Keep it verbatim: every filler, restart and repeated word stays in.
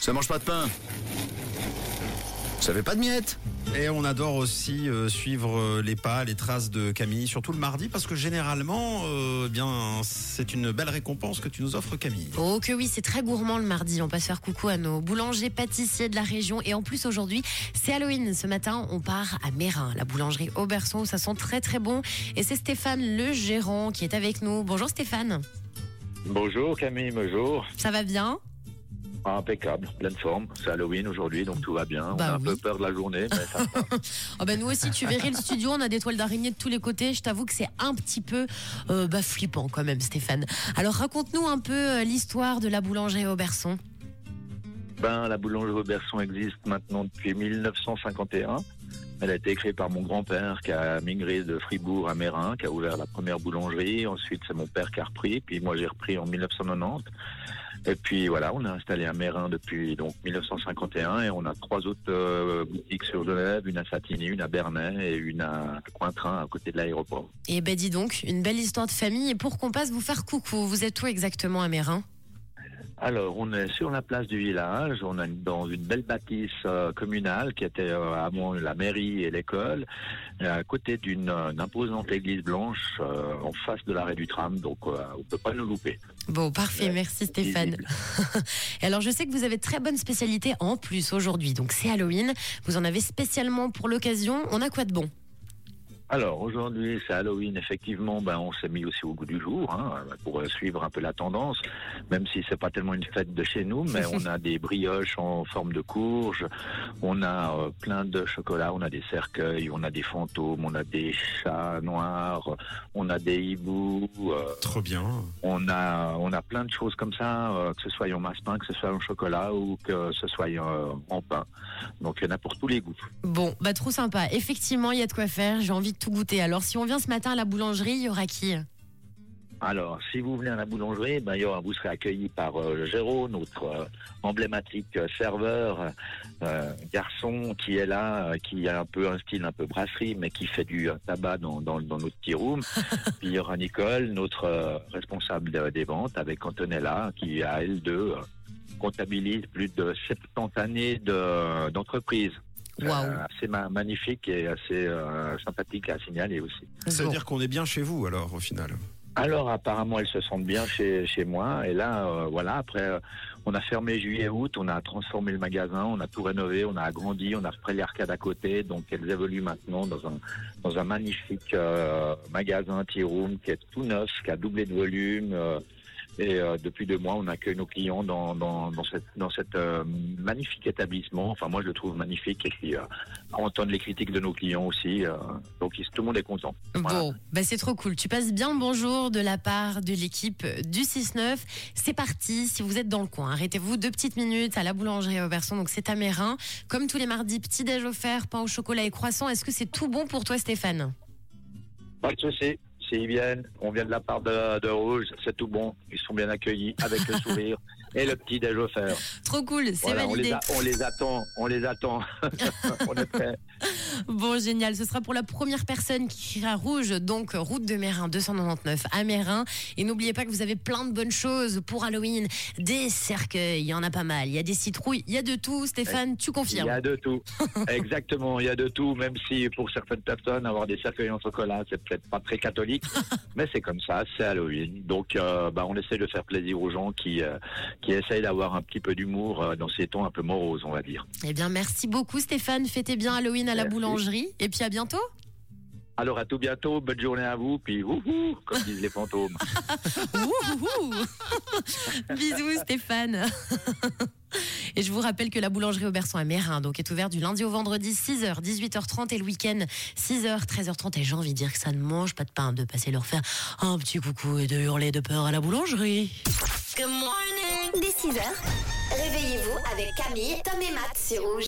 Ça mange pas de pain. Ça fait pas de miettes. Et on adore aussi euh, suivre euh, les pas, les traces de Camille, surtout le mardi, parce que généralement, euh, bien, c'est une belle récompense que tu nous offres, Camille. Oh que oui, c'est très gourmand le mardi. On passe faire coucou à nos boulangers, pâtissiers de la région. Et en plus, aujourd'hui, c'est Halloween. Ce matin, on part à Meyrin, la boulangerie Aubersson, où ça sent très très bon. Et c'est Stéphane, le gérant, qui est avec nous. Bonjour Stéphane. Bonjour Camille, bonjour. Ça va bien ? Impeccable, pleine forme. C'est Halloween aujourd'hui, donc tout va bien. Bah on a oui. un peu peur de la journée, mais ça va. Oh bah nous aussi, tu verrais le studio, on a des toiles d'araignée de tous les côtés. Je t'avoue que c'est un petit peu euh, bah, flippant quand même, Stéphane. Alors raconte-nous un peu euh, l'histoire de la boulangerie Aubersson. Ben, la boulangerie Aubersson existe maintenant depuis mille neuf cent cinquante et un. Elle a été créée par mon grand-père qui a migré de Fribourg à Meyrin, qui a ouvert la première boulangerie. Ensuite, c'est mon père qui a repris, puis moi j'ai repris en mille neuf cent quatre-vingt-dix. Et puis voilà, on a installé un Meyrin depuis donc mille neuf cent cinquante et un et on a trois autres euh, boutiques sur Genève, une à Satigny, une à Bernay et une à Cointrin à côté de l'aéroport. Et ben dis donc, une belle histoire de famille. Et pour qu'on passe vous faire coucou, vous êtes où exactement à Meyrin ? Alors, on est sur la place du village, on est dans une belle bâtisse euh, communale qui était euh, avant la mairie et l'école, et à côté d'une euh, imposante église blanche euh, en face de l'arrêt du tram, donc euh, on ne peut pas nous louper. Bon, parfait, ouais, merci Stéphane. Et alors, je sais que vous avez de très bonnes spécialités en plus aujourd'hui, donc c'est Halloween, vous en avez spécialement pour l'occasion, on a quoi de bon ? Alors aujourd'hui c'est Halloween, effectivement ben, on s'est mis aussi au goût du jour hein, pour euh, suivre un peu la tendance, même si c'est pas tellement une fête de chez nous, mais on a des brioches en forme de courge, on a euh, plein de chocolats, on a des cercueils, on a des fantômes, on a des chats noirs, on a des hiboux. Euh, Trop bien. On a, on a plein de choses comme ça, euh, que ce soit en masse-pain, que ce soit en chocolat ou que ce soit euh, en pain. Donc il y en a pour tous les goûts. Bon, bah trop sympa. Effectivement, il y a de quoi faire, j'ai envie de tout goûter. Alors, si on vient ce matin à la boulangerie, il y aura qui ? Alors, si vous venez à la boulangerie, ben, il y aura, vous serez accueilli par euh, Géraud, notre euh, emblématique euh, serveur, euh, garçon qui est là, euh, qui a un peu un style un peu brasserie, mais qui fait du euh, tabac dans, dans, dans notre petit room. Puis il y aura Nicole, notre euh, responsable de, des ventes, avec Antonella, qui à elle deux euh, comptabilise plus de soixante-dix années de, d'entreprise. Wow. Euh, assez ma- magnifique et assez euh, sympathique à signaler aussi. Ça veut dire qu'on est bien chez vous alors au final. Alors apparemment elles se sentent bien chez, chez moi et là euh, voilà après euh, on a fermé juillet-août, on a transformé le magasin, on a tout rénové, on a agrandi, on a repris l'arcade à côté, donc elles évoluent maintenant dans un, dans un magnifique euh, magasin tea room qui est tout neuf, qui a doublé de volume euh, et euh, depuis deux mois, on accueille nos clients dans dans dans cette dans cette euh, magnifique établissement. Enfin, moi, je le trouve magnifique et puis euh, entendre les critiques de nos clients aussi. Euh, donc, tout le monde est content. Voilà. Bon, bah c'est trop cool. Tu passes bien le bonjour de la part de l'équipe du six neuf. C'est parti. Si vous êtes dans le coin, arrêtez-vous deux petites minutes à la boulangerie Aubersson. Donc, c'est à Meyrin. Comme tous les mardis, petit déj offert, pain au chocolat et croissant. Est-ce que c'est tout bon pour toi, Stéphane ? Pas de souci. S'ils viennent, on vient de la part de, de Rouge, c'est tout bon. Ils sont bien accueillis avec le sourire et le petit déj offert. Trop cool, c'est voilà, validé. On les, a, on les attend, on les attend. On est prêts. Bon, génial. Ce sera pour la première personne qui ira Rouge, donc route de Meyrin deux cent quatre-vingt-dix-neuf à Meyrin. Et n'oubliez pas que vous avez plein de bonnes choses pour Halloween. Des cercueils, il y en a pas mal. Il y a des citrouilles, il y a de tout. Stéphane, et tu confirmes ? Il y a de tout. Exactement, il y a de tout. Même si pour certaines personnes, avoir des cercueils en chocolat, c'est peut-être pas très catholique. Mais c'est comme ça, c'est Halloween. Donc, euh, bah, on essaie de faire plaisir aux gens qui, euh, qui essayent d'avoir un petit peu d'humour euh, dans ces temps un peu moroses, on va dire. Eh bien, merci beaucoup Stéphane. Fêtez bien Halloween à la boulangerie. Et puis à bientôt. Alors à tout bientôt, bonne journée à vous, puis wouhou, comme disent les fantômes. Wouhou. Bisous Stéphane. Et je vous rappelle que la boulangerie Aubersson à Meyrin donc, est ouverte du lundi au vendredi six heures, dix-huit heures trente et le week-end six heures, treize heures trente. Et j'ai envie de dire que ça ne mange pas de pain de passer leur faire un petit coucou et de hurler de peur à la boulangerie. Good morning. Dès six heures, réveillez-vous avec Camille, Tom et Matt sur Rouge.